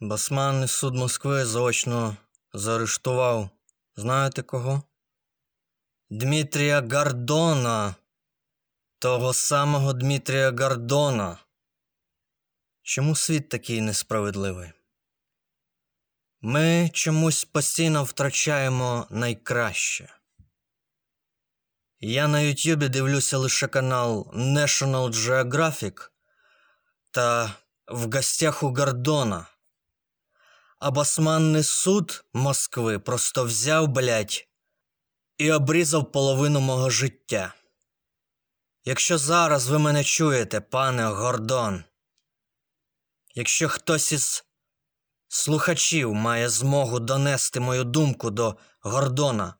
Басманний суд Москви заочно заарештував, знаєте кого? Дмитрія Гордона. Того самого Дмитрія Гордона. Чому світ такий несправедливий? Ми чомусь постійно втрачаємо найкраще. Я на Ютьюбі дивлюся лише канал National Geographic та «В гостях у Гордона». А Басманний суд Москви просто взяв, блядь, і обрізав половину мого життя. Якщо зараз ви мене чуєте, пане Гордон, якщо хтось із слухачів має змогу донести мою думку до Гордона,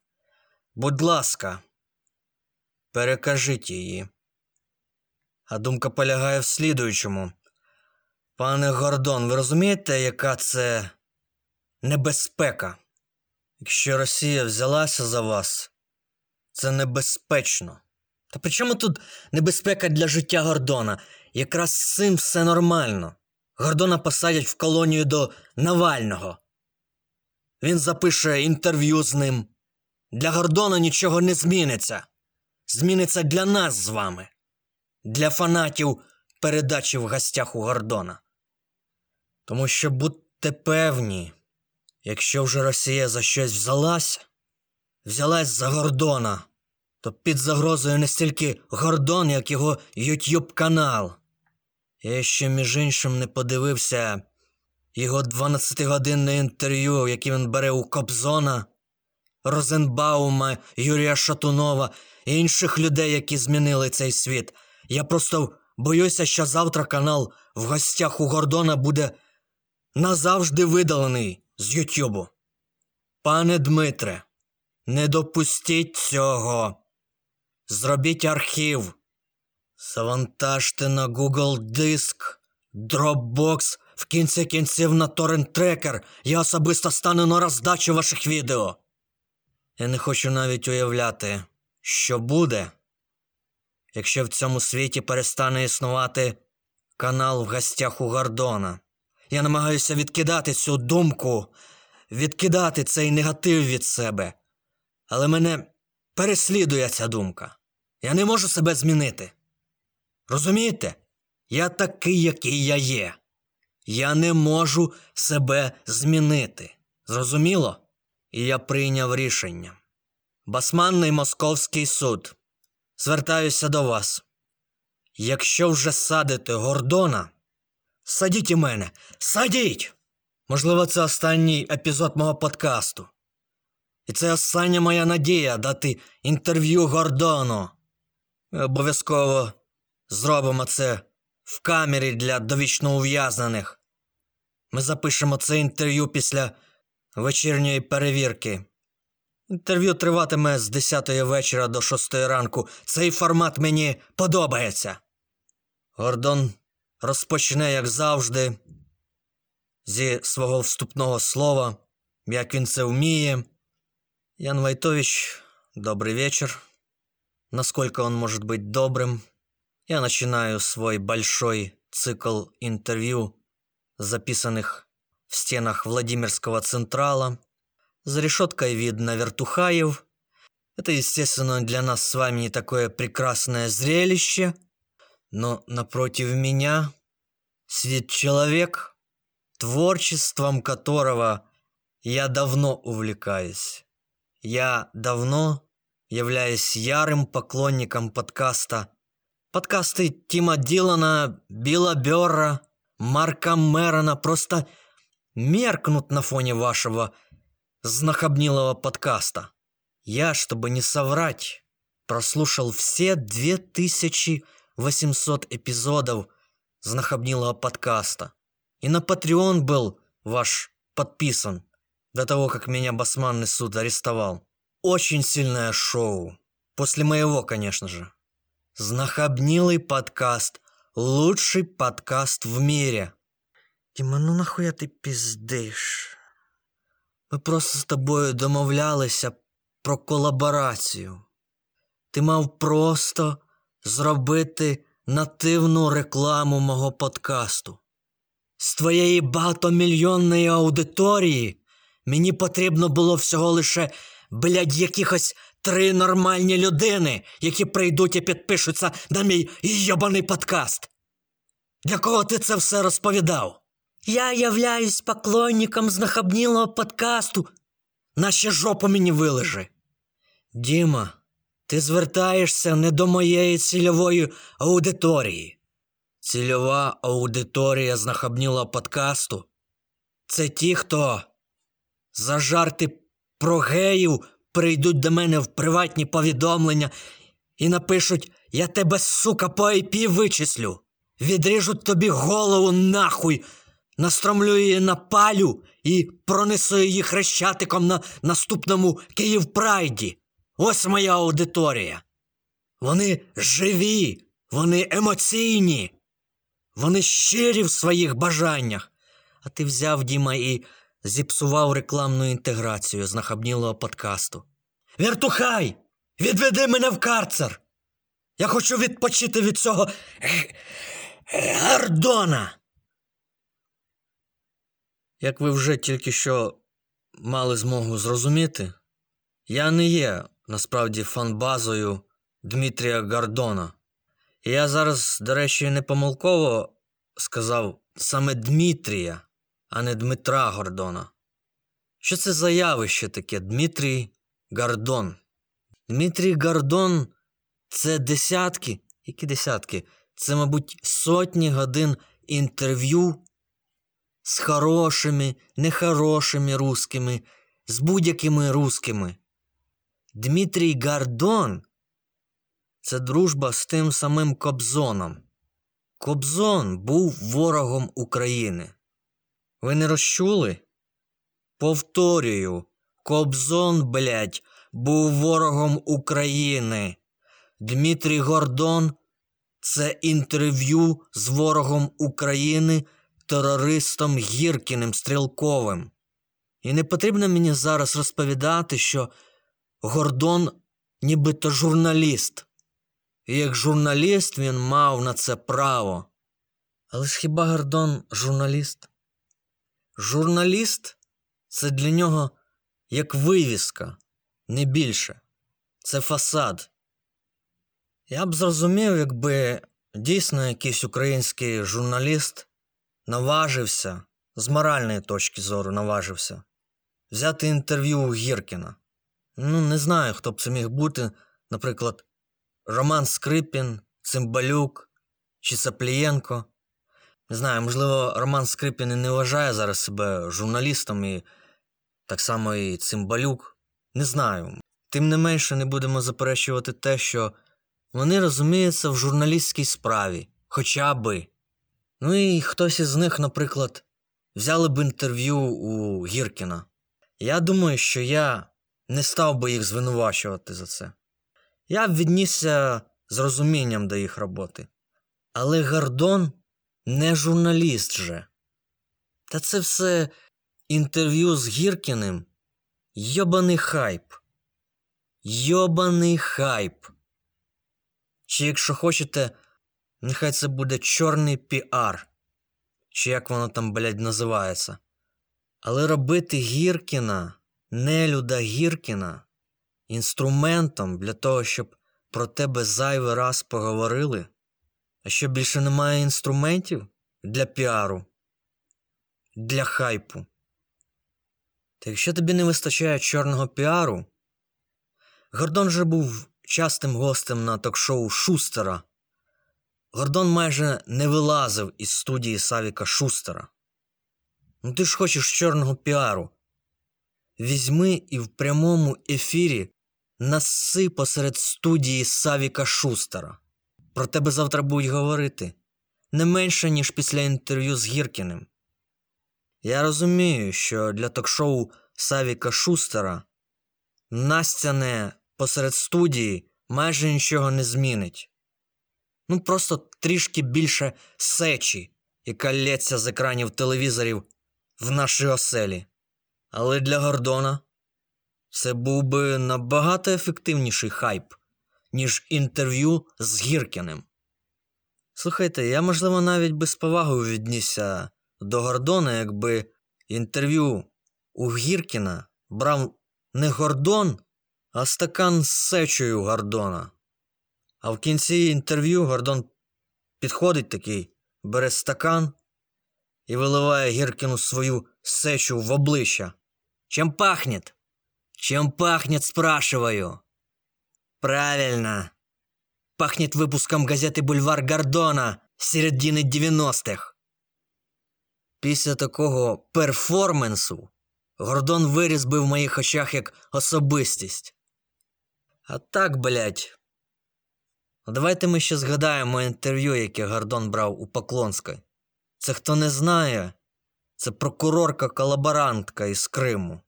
будь ласка, перекажіть її. А думка полягає в слідуючому. Пане Гордон, ви розумієте, яка це небезпека? Якщо Росія взялася за вас, це небезпечно. Та при чому тут небезпека для життя Гордона? Якраз з цим все нормально. Гордона посадять в колонію до Навального. Він запише інтерв'ю з ним. Для Гордона нічого не зміниться. Зміниться для нас з вами. Для фанатів передачі «В гостях у Гордона». Тому що будьте певні, якщо вже Росія за щось взялась за Гордона, то під загрозою не стільки Гордон, як його YouTube-канал. Я ще, між іншим, не подивився його 12-годинне інтерв'ю, яке він бере у Кобзона, Розенбаума, Юрія Шатунова і інших людей, які змінили цей світ. Я просто боюся, що завтра канал «В гостях у Гордона» буде назавжди видалений з Ютюбу. Пане Дмитре, не допустіть цього. Зробіть архів. Завантажте на Google Диск, Дропбокс, в кінці кінців на Торрент Трекер. Я особисто стану на роздачу ваших відео. Я не хочу навіть уявляти, що буде, якщо в цьому світі перестане існувати канал «В гостях у Гордона». Я намагаюся відкидати цю думку, відкидати цей негатив від себе. Але мене переслідує ця думка. Я не можу себе змінити. Розумієте? Я такий, який я є. Я не можу себе змінити. Зрозуміло? І я прийняв рішення. Басманний Московський суд. Звертаюся до вас. Якщо вже садите Гордона, садіть і мене. Садіть! Можливо, це останній епізод мого подкасту. І це остання моя надія дати інтерв'ю Гордону. Ми обов'язково зробимо це в камері для довічно ув'язнених. Ми запишемо це інтерв'ю після вечірньої перевірки. Інтерв'ю триватиме з 10-ї вечора до 6-ї ранку. Цей формат мені подобається. Гордон розпочне, як завжди, зі свого вступного слова, як він це вміє. Ян Войтович, добрый вечер. Насколько он может быть добрым? Я начинаю свой большой цикл интервью, записанных в стенах Владимирского Централа. За решеткой видно Вертухаев. Это, естественно, для нас с вами не такое прекрасное зрелище. Но напротив меня сидит человек, творчеством которого я давно увлекаюсь. Я давно являюсь ярым поклонником подкаста. Подкасты Тима Дилана, Билла Берра, Марка Мерона просто меркнут на фоне вашего знахобнилого подкаста. Я, чтобы не соврать, прослушал все 2800 эпизодов знахобнилого подкаста. И на Patreon был ваш подписан. До того, как меня Басманный суд арестовал. Очень сильное шоу. После моего, конечно же. Знахобнилый подкаст. Лучший подкаст в мире. Дима, ну нахуя ты пиздишь? Ми просто з тобою домовлялися про колаборацію. Ти мав просто зробити нативну рекламу мого подкасту. З твоєї багатомільйонної аудиторії мені потрібно було всього лише, якихось 3 нормальні людини, які прийдуть і підпишуться на мій йобаний подкаст. Для кого ти це все розповідав? Я являюсь поклонником знахабнілого подкасту. Наші жопу мені вилежи. Діма, ти звертаєшся не до моєї цільової аудиторії. Цільова аудиторія знахабнілого подкасту – це ті, хто за жарти про геїв прийдуть до мене в приватні повідомлення і напишуть «Я тебе, сука, по IP вичислю, відріжуть тобі голову нахуй, настромлю її на палю і пронесу її Хрещатиком на наступному Київпрайді». Ось моя аудиторія. Вони живі, вони емоційні, вони щирі в своїх бажаннях. А ти взяв, Діма, і зіпсував рекламну інтеграцію з нахабнілого подкасту. Вертухай! Відведи мене в карцер! Я хочу відпочити від цього Гордона! Як ви вже тільки що мали змогу зрозуміти, я не є, насправді, фанбазою Дмитрія Гордона. І я зараз, до речі, не помилково сказав саме Дмитрія, а не Дмитра Гордона. Що це за явище таке Дмитрій Гордон? Дмитрій Гордон – це десятки, які десятки? Це, мабуть, сотні годин інтерв'ю з хорошими, нехорошими русскими, з будь-якими русскими. Дмитрій Гордон – це дружба з тим самим Кобзоном. Кобзон був ворогом України. Ви не розчули? Повторюю, Кобзон, блядь, був ворогом України. Дмитрій Гордон – це інтерв'ю з ворогом України, терористом Гіркіним Стрілковим. І не потрібно мені зараз розповідати, що Гордон нібито журналіст. І як журналіст він мав на це право. Але ж хіба Гордон журналіст? Журналіст – це для нього як вивіска, не більше. Це фасад. Я б зрозумів, якби дійсно якийсь український журналіст наважився, з моральної точки зору наважився, взяти інтерв'ю у Гіркіна. Ну, не знаю, хто б це міг бути, наприклад, Роман Скрипін, Цимбалюк чи Соплієнко. Не знаю, можливо, Роман Скрипін і не вважає зараз себе журналістом, і так само і Цимбалюк. Не знаю. Тим не менше, не будемо заперечувати те, що вони розуміються в журналістській справі. Хоча би. Ну і хтось із них, наприклад, взяли б інтерв'ю у Гіркіна. Я думаю, що я не став би їх звинувачувати за це. Я б віднісся з розумінням до їх роботи. Але Гордон не журналіст же. Та це все інтерв'ю з Гіркіним. Йобаний хайп. Йобаний хайп. Чи якщо хочете, нехай це буде чорний піар. Чи як воно там, блядь, називається. Але робити Гіркіна, нелюда Гіркіна, інструментом для того, щоб про тебе зайвий раз поговорили? А що, більше немає інструментів для піару, для хайпу? Та якщо тобі не вистачає чорного піару, Гордон же був частим гостем на ток-шоу Шустера. Гордон майже не вилазив із студії Савіка Шустера. Ну ти ж хочеш чорного піару. Візьми і в прямому ефірі насси посеред студії Савіка Шустера. Про тебе завтра будуть говорити. Не менше, ніж після інтерв'ю з Гіркіним. Я розумію, що для ток-шоу Савіка Шустера настяне посеред студії майже нічого не змінить. Ну просто трішки більше сечі, яка лється з екранів телевізорів в нашій оселі. Але для Гордона це був би набагато ефективніший хайп, ніж інтерв'ю з Гіркіним. Слухайте, я, можливо, навіть би з повагою віднісся до Гордона, якби інтерв'ю у Гіркіна брав не Гордон, а стакан з сечею Гордона. А в кінці інтерв'ю Гордон підходить такий, бере стакан і виливає Гіркіну свою сечу в обличчя. «Чем пахнет? Чем пахнет, спрашиваю?» «Правильно. Пахнет выпуском газети «Бульвар Гордона» середини 90-х». Після такого перформансу Гордон виріс би в моїх очах як особистість. А так, блядь. Давайте ми ще згадаємо інтерв'ю, яке Гордон брав у Поклонської. Це хто не знає, це прокурорка-колаборантка із Криму.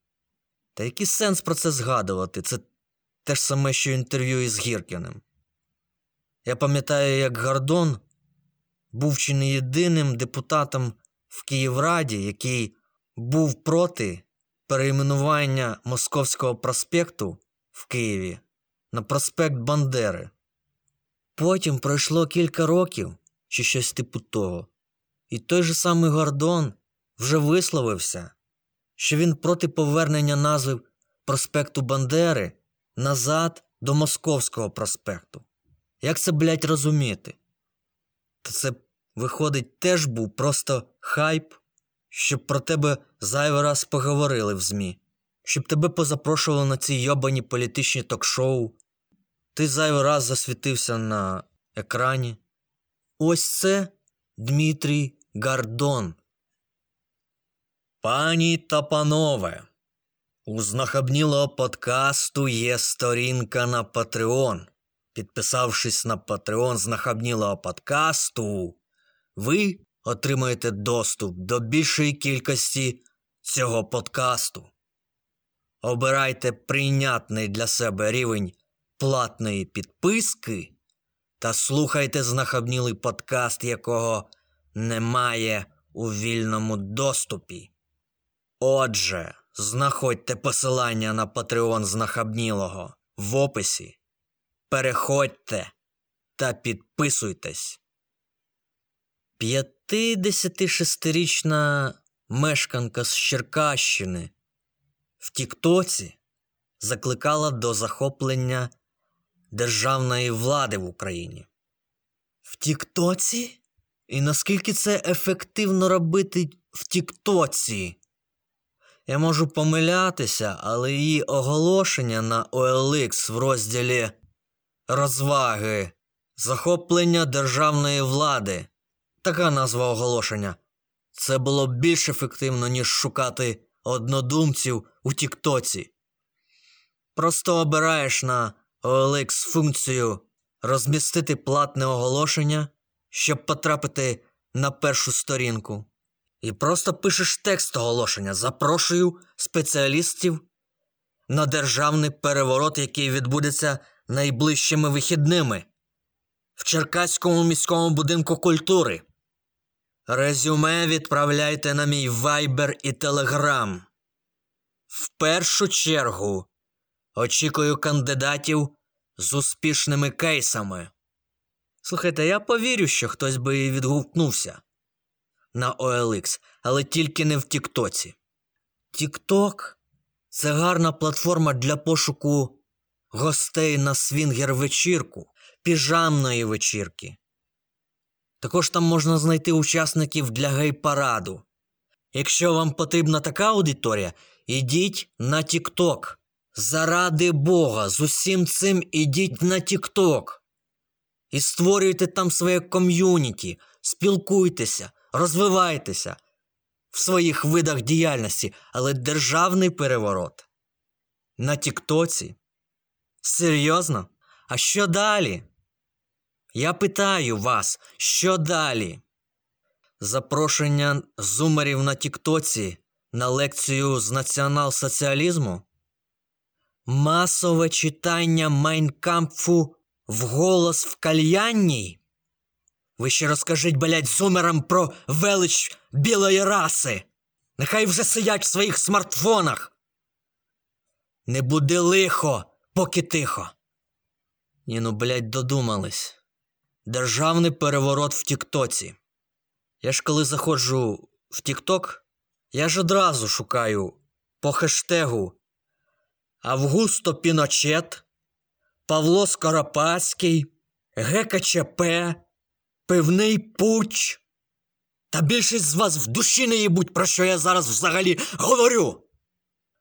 Та який сенс про це згадувати? Це те ж саме, що інтерв'ю із Гіркіним. Я пам'ятаю, як Гордон був чи не єдиним депутатом в Київраді, який був проти перейменування Московського проспекту в Києві на проспект Бандери. Потім пройшло кілька років, чи щось типу того, і той же самий Гордон вже висловився, що він проти повернення назви проспекту Бандери назад до Московського проспекту. Як це, блядь, розуміти? Та це, виходить, теж був просто хайп, щоб про тебе зайвий раз поговорили в ЗМІ, щоб тебе позапрошували на ці йобані політичні ток-шоу, ти зайвий раз засвітився на екрані. Ось це Дмитрій Гордон. Пані та панове, у знахабнілого подкасту є сторінка на Patreon. Підписавшись на Patreon знахабнілого подкасту, ви отримаєте доступ до більшої кількості цього подкасту. Обирайте прийнятний для себе рівень платної підписки та слухайте знахабнілий подкаст, якого немає у вільному доступі. Отже, знаходьте посилання на Patreon знахабнілого в описі, переходьте та підписуйтесь. 56-річна мешканка з Черкащини в ТікТоці закликала до захоплення державної влади в Україні. В ТікТоці? І наскільки це ефективно робити в ТікТоці? Я можу помилятися, але її оголошення на OLX в розділі «Розваги. Захоплення державної влади». Така назва оголошення. Це було більш ефективно, ніж шукати однодумців у ТікТоці. Просто обираєш на OLX функцію «Розмістити платне оголошення», щоб потрапити на першу сторінку. І просто пишеш текст оголошення «Запрошую спеціалістів на державний переворот, який відбудеться найближчими вихідними в Черкаському міському будинку культури. Резюме відправляйте на мій Вайбер і Телеграм. В першу чергу очікую кандидатів з успішними кейсами». Слухайте, я повірю, що хтось би і відгукнувся на OLX, але тільки не в ТікТоці. ТікТок – це гарна платформа для пошуку гостей на свінгер-вечірку, піжамної вечірки. Також там можна знайти учасників для гей-параду. Якщо вам потрібна така аудиторія, ідіть на ТікТок. Заради Бога, з усім цим ідіть на ТікТок. І створюйте там своє ком'юніті, спілкуйтеся, розвивайтеся в своїх видах діяльності, але державний переворот на ТікТоці? Серйозно? А що далі? Я питаю вас, що далі? Запрошення зумерів на ТікТоці на лекцію з націонал-соціалізму? Масове читання Майнкампфу вголос в кальянній? Ви ще розкажіть, блядь, зумерам про велич білої раси. Нехай вже сидять в своїх смартфонах. Не буде лихо, поки тихо. Ні, ну, блядь, додумались. Державний переворот в ТікТоці. Я ж коли заходжу в ТікТок, я ж одразу шукаю по хештегу Августо Піночет, Павло Скоропадський, ГКЧП, Пивний путч. Та більшість з вас в душі не їбуть, про що я зараз взагалі говорю.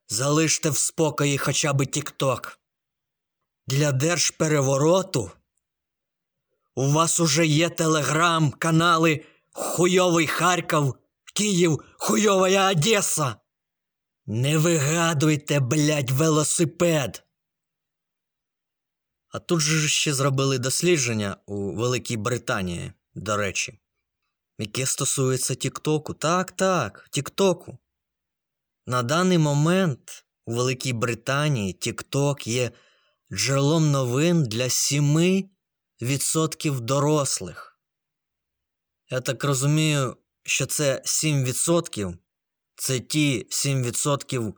Залиште в спокої хоча би ТікТок. Для держперевороту у вас уже є телеграм-канали «Хуйовий Харків», «Київ», «Хуйова Одеса». Не вигадуйте, блядь, велосипед. А тут же ще зробили дослідження у Великій Британії, до речі, яке стосується ТікТоку. Так, ТікТоку. На даний момент у Великій Британії ТікТок є джерелом новин для 7% дорослих. Я так розумію, що це 7%. Це ті 7%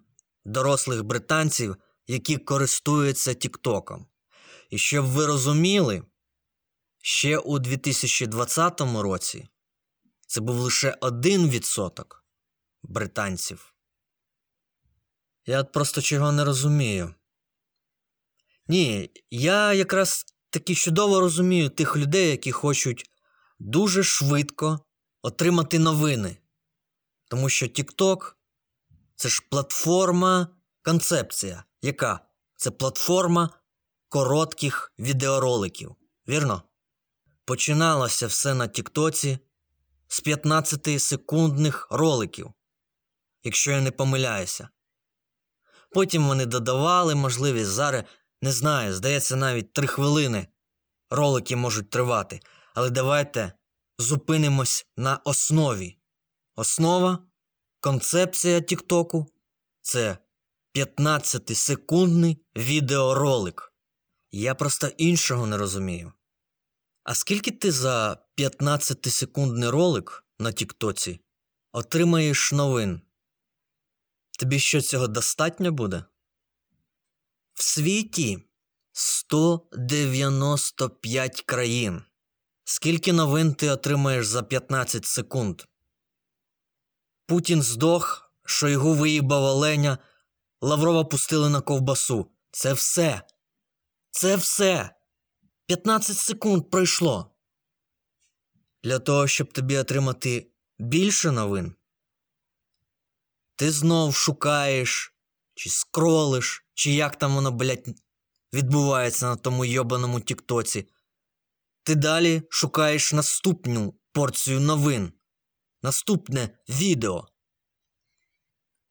дорослих британців, які користуються ТікТоком. І щоб ви розуміли, ще у 2020 році це був лише 1% британців. Я просто чого не розумію. Ні, я якраз таки чудово розумію тих людей, які хочуть дуже швидко отримати новини. Тому що TikTok – це ж платформа-концепція. Яка? Це платформа коротких відеороликів. Вірно? Починалося все на TikTok з 15-секундних роликів, якщо я не помиляюся. Потім вони додавали можливість, зараз, не знаю, здається, навіть 3 хвилини ролики можуть тривати. Але давайте зупинимось на основі. Основа, концепція ТікТоку – це 15-секундний відеоролик. Я просто іншого не розумію. А скільки ти за 15-секундний ролик на ТікТоці отримаєш новин? Тобі що, цього достатньо буде? В світі 195 країн. Скільки новин ти отримаєш за 15 секунд? Путін здох, Шойгу виїбав оленя, Лаврова пустили на ковбасу. Це все. 15 секунд пройшло. Для того, щоб тобі отримати більше новин, ти знов шукаєш, чи скролиш, чи як там воно, блядь, відбувається на тому йобаному тіктоці. Ти далі шукаєш наступну порцію новин. Наступне відео.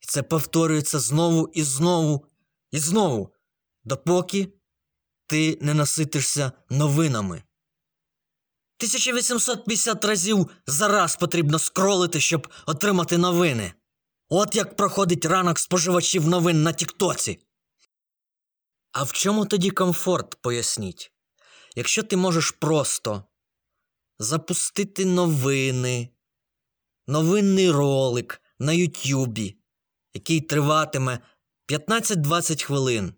І це повторюється знову і знову і знову, допоки ти не наситишся новинами. 1850 разів за раз потрібно скролити, щоб отримати новини. От як проходить ранок споживачів новин на ТікТоці. А в чому тоді комфорт, поясніть? Якщо ти можеш просто запустити новини, новинний ролик на Ютьюбі, який триватиме 15-20 хвилин.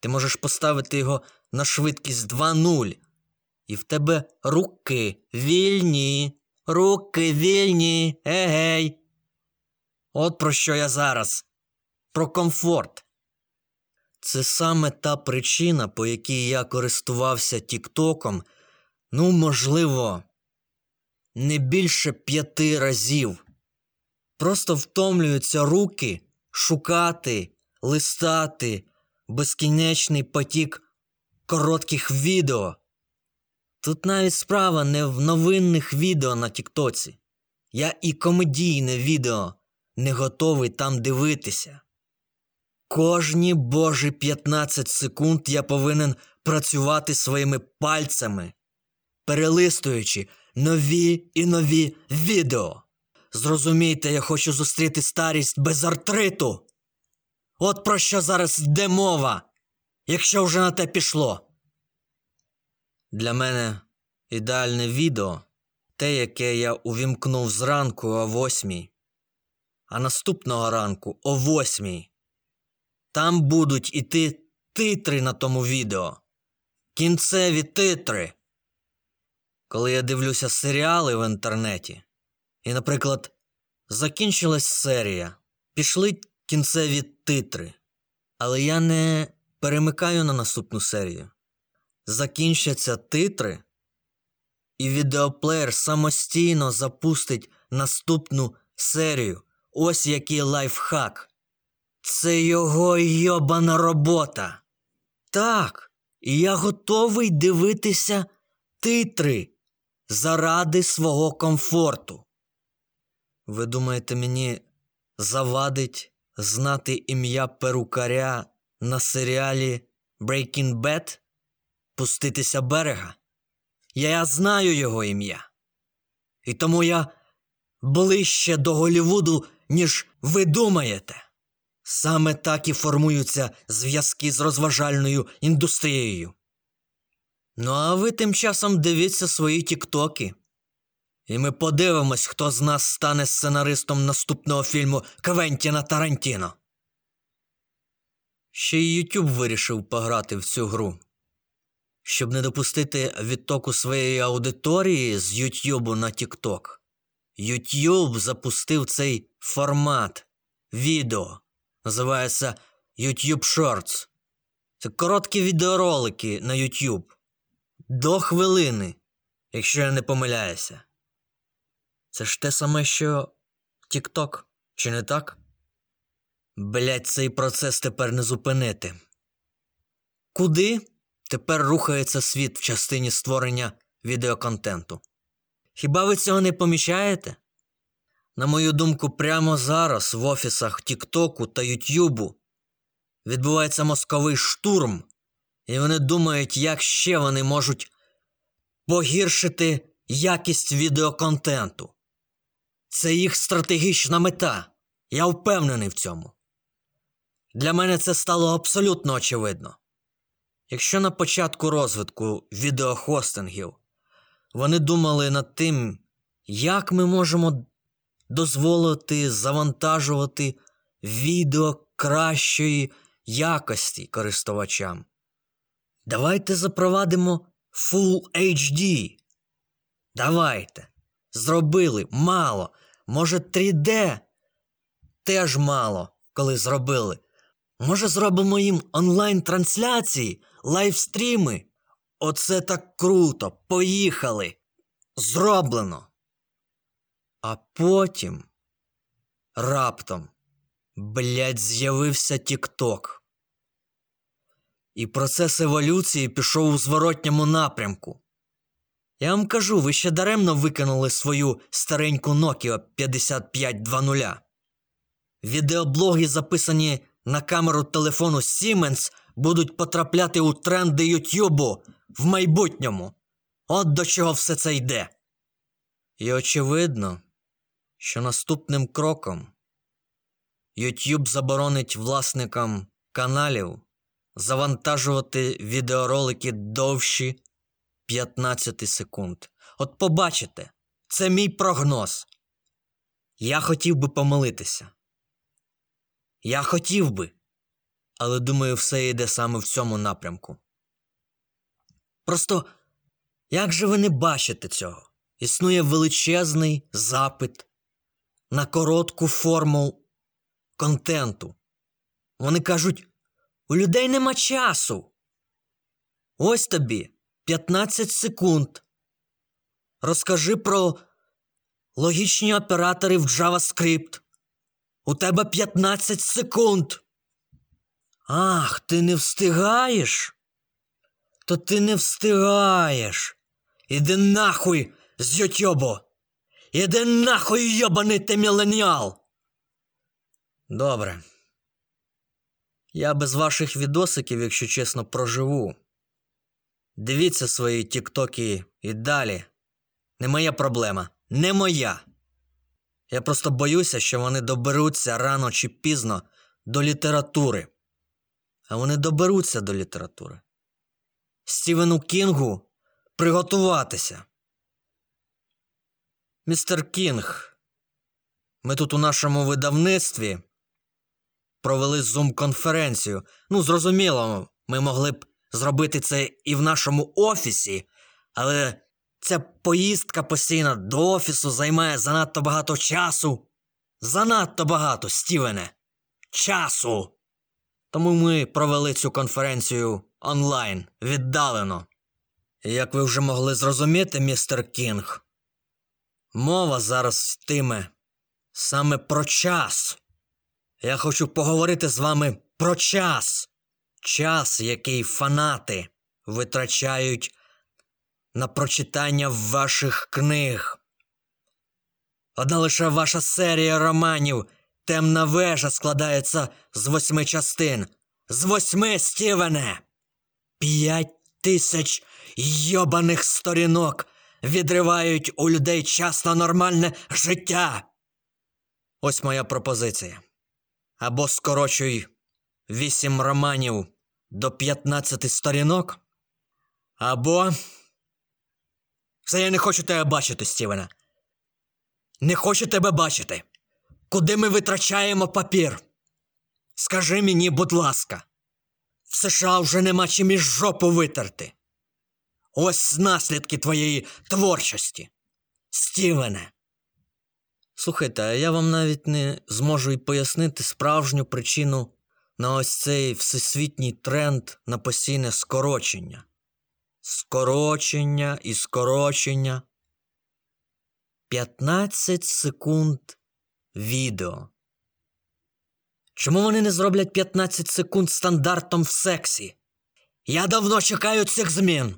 Ти можеш поставити його на швидкість 2.0. І в тебе руки вільні, егей. От про що я зараз. Про комфорт. Це саме та причина, по якій я користувався ТікТоком, ну, можливо, не більше 5 разів. Просто втомлюються руки шукати, листати безкінечний потік коротких відео. Тут навіть справа не в новинних відео на ТікТоці. Я і комедійне відео не готовий там дивитися. Кожні божі 15 секунд я повинен працювати своїми пальцями, перелистуючи нові і нові відео. Зрозумійте, я хочу зустріти старість без артриту. От про що зараз йде мова, якщо вже на те пішло. Для мене ідеальне відео те, яке я увімкнув зранку о 8:00, а наступного ранку о 8:00. Там будуть іти титри на тому відео. Кінцеві титри. Коли я дивлюся серіали в інтернеті, і, наприклад, Закінчилась серія. Пішли кінцеві титри. Але я не перемикаю на наступну серію. Закінчаться титри, і відеоплеєр самостійно запустить наступну серію. Ось який лайфхак. Це його йобана робота. Так, я готовий дивитися титри заради свого комфорту. Ви думаєте, мені завадить знати ім'я перукаря на серіалі Breaking Bad? Пуститися берега? Я знаю його ім'я. І тому я ближче до Голлівуду, ніж ви думаєте. Саме так і формуються зв'язки з розважальною індустрією. Ну а ви тим часом дивіться свої тіктоки. І ми подивимось, хто з нас стане сценаристом наступного фільму Квентіна Тарантіно. Ще й Ютюб вирішив пограти в цю гру. Щоб не допустити відтоку своєї аудиторії з Ютюбу на тікток, Ютюб запустив цей формат відео. Називається YouTube Shorts. Це короткі відеоролики на YouTube. До хвилини, якщо я не помиляюся. Це ж те саме, що TikTok, чи не так? Блять, цей процес тепер не зупинити. Куди тепер рухається світ в частині створення відеоконтенту? Хіба ви цього не помічаєте? На мою думку, прямо зараз в офісах Тіктоку та Ютюбу відбувається мозковий штурм, і вони думають, як ще вони можуть погіршити якість відеоконтенту. Це їх стратегічна мета. Я впевнений в цьому. Для мене це стало абсолютно очевидно. Якщо на початку розвитку відеохостингів вони думали над тим, як ми можемо дозволити завантажувати відео кращої якості користувачам. Давайте запровадимо Full HD. Давайте. Зробили. Мало. Може 3D? Теж мало, коли зробили. Може зробимо їм онлайн-трансляції, лайвстріми? Оце так круто. Поїхали. Зроблено. А потім раптом, блядь, з'явився TikTok. І процес еволюції пішов у зворотньому напрямку. Я вам кажу, ви ще даремно викинули свою стареньку Nokia 5520. Відеоблоги, записані на камеру телефону Siemens, будуть потрапляти у тренди Ютюбу в майбутньому. От до чого все це йде. І очевидно, що наступним кроком YouTube заборонить власникам каналів завантажувати відеоролики довші 15 секунд. От побачите, це мій прогноз. Я хотів би помилитися. Я хотів би, але думаю, все йде саме в цьому напрямку. Просто, як же ви не бачите цього? Існує величезний запит на коротку форму контенту. Вони кажуть, у людей нема часу. Ось тобі 15 секунд. Розкажи про логічні оператори в JavaScript. У тебе 15 секунд. Ах, ти не встигаєш? То ти не встигаєш. Іди нахуй! З Ютюбу! Іди нахуй, йобаний ти міленіал! Добре. Я без ваших відосиків, якщо чесно, проживу. Дивіться свої тіктоки і далі. Не моя проблема. Не моя. Я просто боюся, що вони доберуться рано чи пізно до літератури. А вони доберуться до літератури. Стівену Кінгу приготуватися. Містер Кінг, ми тут у нашому видавництві провели зум-конференцію. Ну, зрозуміло, ми могли б зробити це і в нашому офісі, але ця поїздка постійна до офісу займає занадто багато часу. Занадто багато, Стівене. Часу. Тому ми провели цю конференцію онлайн, віддалено. Як ви вже могли зрозуміти, містер Кінг, мова зараз йтиме саме про час. Я хочу поговорити з вами про час. Час, який фанати витрачають на прочитання ваших книг. Одна лише ваша серія романів «Темна вежа» складається з 8 частин. З 8, Стівене! 5000 йобаних сторінок відривають у людей час на нормальне життя. Ось моя пропозиція. Або скорочуй 8 романів до 15 сторінок, або... Все, я не хочу тебе бачити, Стівене. Не хочу тебе бачити. Куди ми витрачаємо папір? Скажи мені, будь ласка. В США вже нема чим із жопу витерти. Ось наслідки твоєї творчості. Стівене. Слухайте, а я вам навіть не зможу й пояснити справжню причину на ось цей всесвітній тренд на постійне скорочення. Скорочення і скорочення. 15 секунд відео. Чому вони не зроблять 15 секунд стандартом в сексі? Я давно чекаю цих змін.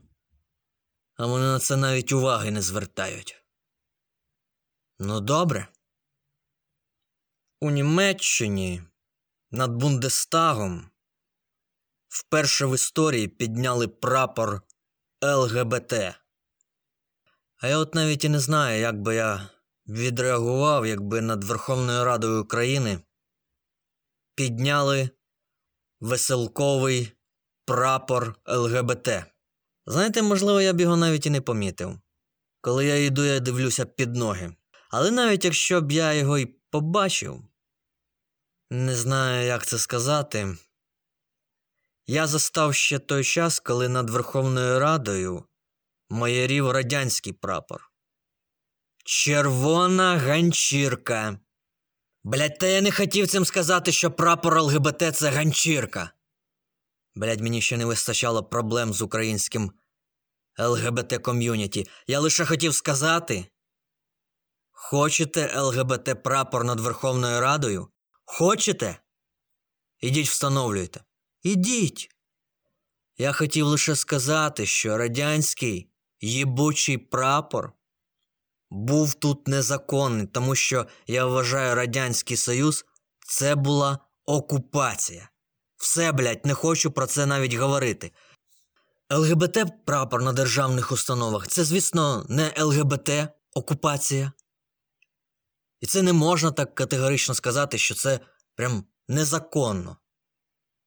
А вони на це навіть уваги не звертають. Ну добре. У Німеччині над Бундестагом вперше в історії підняли прапор ЛГБТ. А я от навіть і не знаю, як би я відреагував, якби над Верховною Радою України підняли веселковий прапор ЛГБТ. Знаєте, можливо, я б його навіть і не помітив. Коли я йду, я дивлюся під ноги. Але навіть якщо б я його і побачив, не знаю, як це сказати, я застав ще той час, коли над Верховною Радою майорів радянський прапор. Червона ганчірка. Блядь, та я не хотів цим сказати, що прапор ЛГБТ – це ганчірка. Блядь, мені ще не вистачало проблем з українським ЛГБТ-ком'юніті. Я лише хотів сказати, хочете ЛГБТ-прапор над Верховною Радою? Хочете? Ідіть встановлюйте. Ідіть. Я хотів лише сказати, що радянський єбучий прапор був тут незаконний, тому що, я вважаю, Радянський Союз – це була окупація. Все, блядь, не хочу про це навіть говорити. ЛГБТ-прапор на державних установах – це, звісно, не ЛГБТ-окупація. І це не можна так категорично сказати, що це прям незаконно.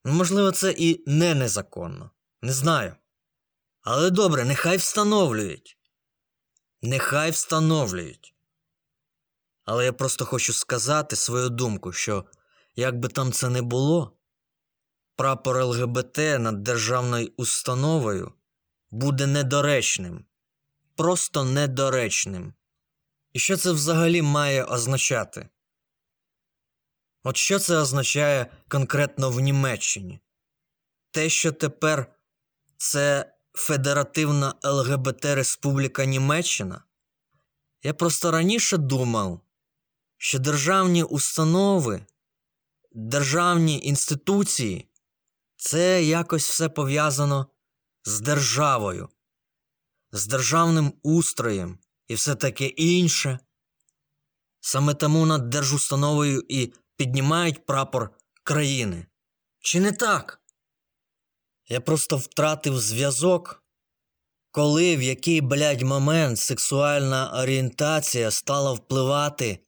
Можливо, це і не незаконно. Не знаю. Але добре, нехай встановлюють. Нехай встановлюють. Але я просто хочу сказати свою думку, що як би там це не було, прапор ЛГБТ над державною установою буде недоречним. Просто недоречним. І що це взагалі має означати? От що це означає конкретно в Німеччині? Те, що тепер це Федеративна ЛГБТ-республіка Німеччина? Я просто раніше думав, що державні установи, державні інституції – це якось все пов'язано з державою, з державним устроєм і все таке інше. Саме тому над держустановою і піднімають прапор країни. Чи не так? Я просто втратив зв'язок, коли в який, блядь, момент сексуальна орієнтація стала впливати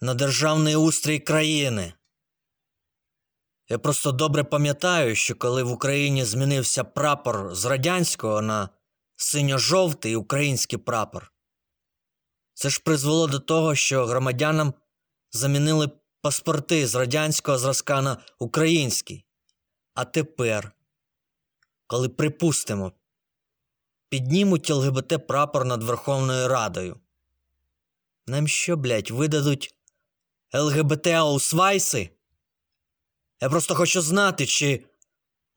на державний устрій країни. Я просто добре пам'ятаю, що коли в Україні змінився прапор з радянського на синьо-жовтий український прапор, це ж призвело до того, що громадянам замінили паспорти з радянського зразка на український. А тепер, коли, припустимо, піднімуть ЛГБТ-прапор над Верховною Радою, нам що, блядь, видадуть ЛГБТ-аусвайси? Я просто хочу знати, чи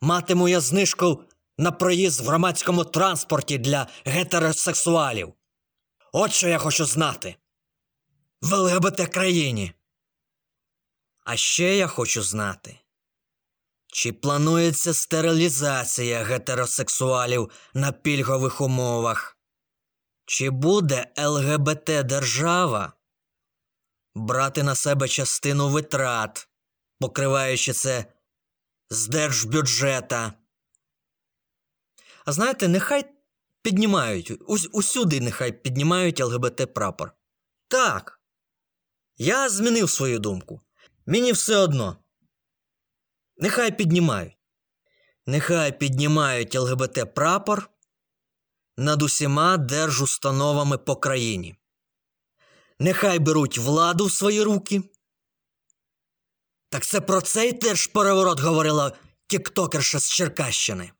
матиму я знижку на проїзд в громадському транспорті для гетеросексуалів. От що я хочу знати. В ЛГБТ-країні. А ще я хочу знати, чи планується стерилізація гетеросексуалів на пільгових умовах? Чи буде ЛГБТ-держава брати на себе частину витрат, покриваючи це з держбюджета? А знаєте, нехай піднімають, усюди нехай піднімають ЛГБТ-прапор. Так, я змінив свою думку. Мені все одно. Нехай піднімають. Нехай піднімають ЛГБТ-прапор над усіма держустановами по країні. Нехай беруть владу в свої руки. Так це про цей теж переворот говорила тіктокерша з Черкащини.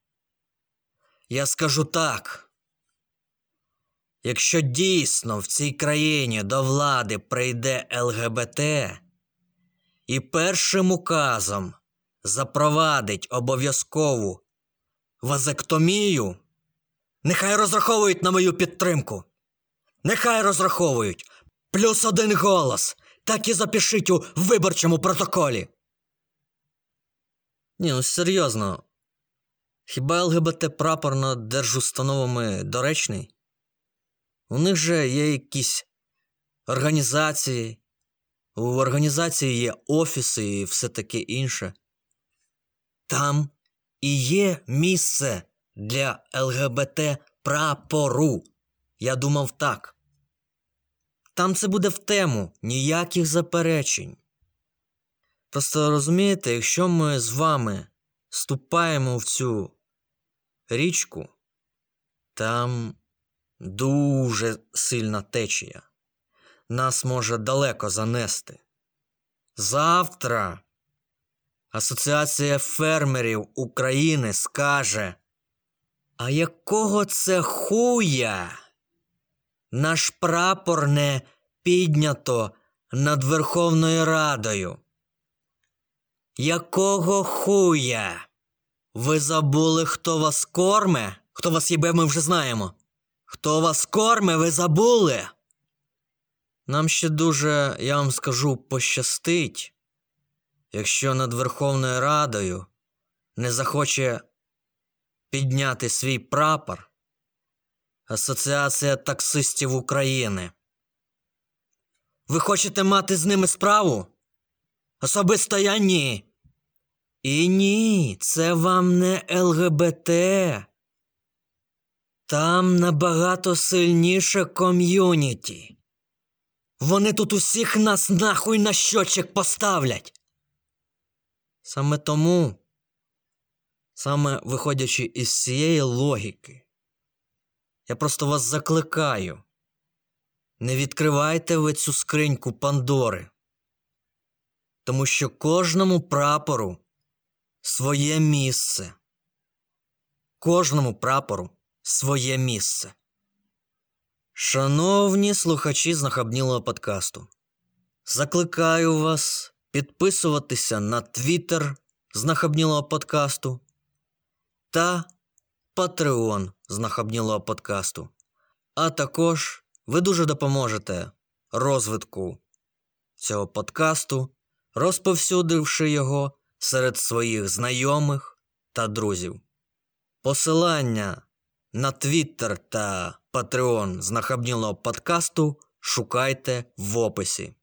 Я скажу так. Якщо дійсно в цій країні до влади прийде ЛГБТ і першим указом запровадить обов'язкову вазектомію, нехай розраховують на мою підтримку. Нехай розраховують. +1 голос. Так і запишіть у виборчому протоколі. Ні, ну серйозно. Хіба ЛГБТ-прапор над держустановами доречний? У них же є якісь організації. У організації є офіси і все таке інше. Там і є місце для ЛГБТ-прапору. Я думав так. Там це буде в тему, ніяких заперечень. Просто розумієте, якщо ми з вами вступаємо в цю річку, там дуже сильна течія. Нас може далеко занести. Завтра Асоціація фермерів України скаже: а якого це хуя наш прапор не піднято над Верховною Радою? Якого хуя? Ви забули, хто вас корме? Хто вас їбе, ми вже знаємо. Хто вас корме, ви забули? Нам ще дуже, я вам скажу, пощастить, якщо над Верховною Радою не захоче підняти свій прапор Асоціація таксистів України. Ви хочете мати з ними справу? Особисто я ні. І ні, це вам не ЛГБТ. Там набагато сильніше ком'юніті. Вони тут усіх нас нахуй на щочик поставлять. Саме тому, саме виходячи із цієї логіки, я просто вас закликаю. Не відкривайте ви цю скриньку Пандори. Тому що кожному прапору своє місце. Кожному прапору своє місце. Шановні слухачі знахабнілого подкасту, закликаю вас підписуватися на Твіттер знахабнілого подкасту та Patreon знахабнілого подкасту. А також ви дуже допоможете розвитку цього подкасту, розповсюдивши його серед своїх знайомих та друзів. Посилання на Твіттер та Patreon знахабнілого подкасту шукайте в описі.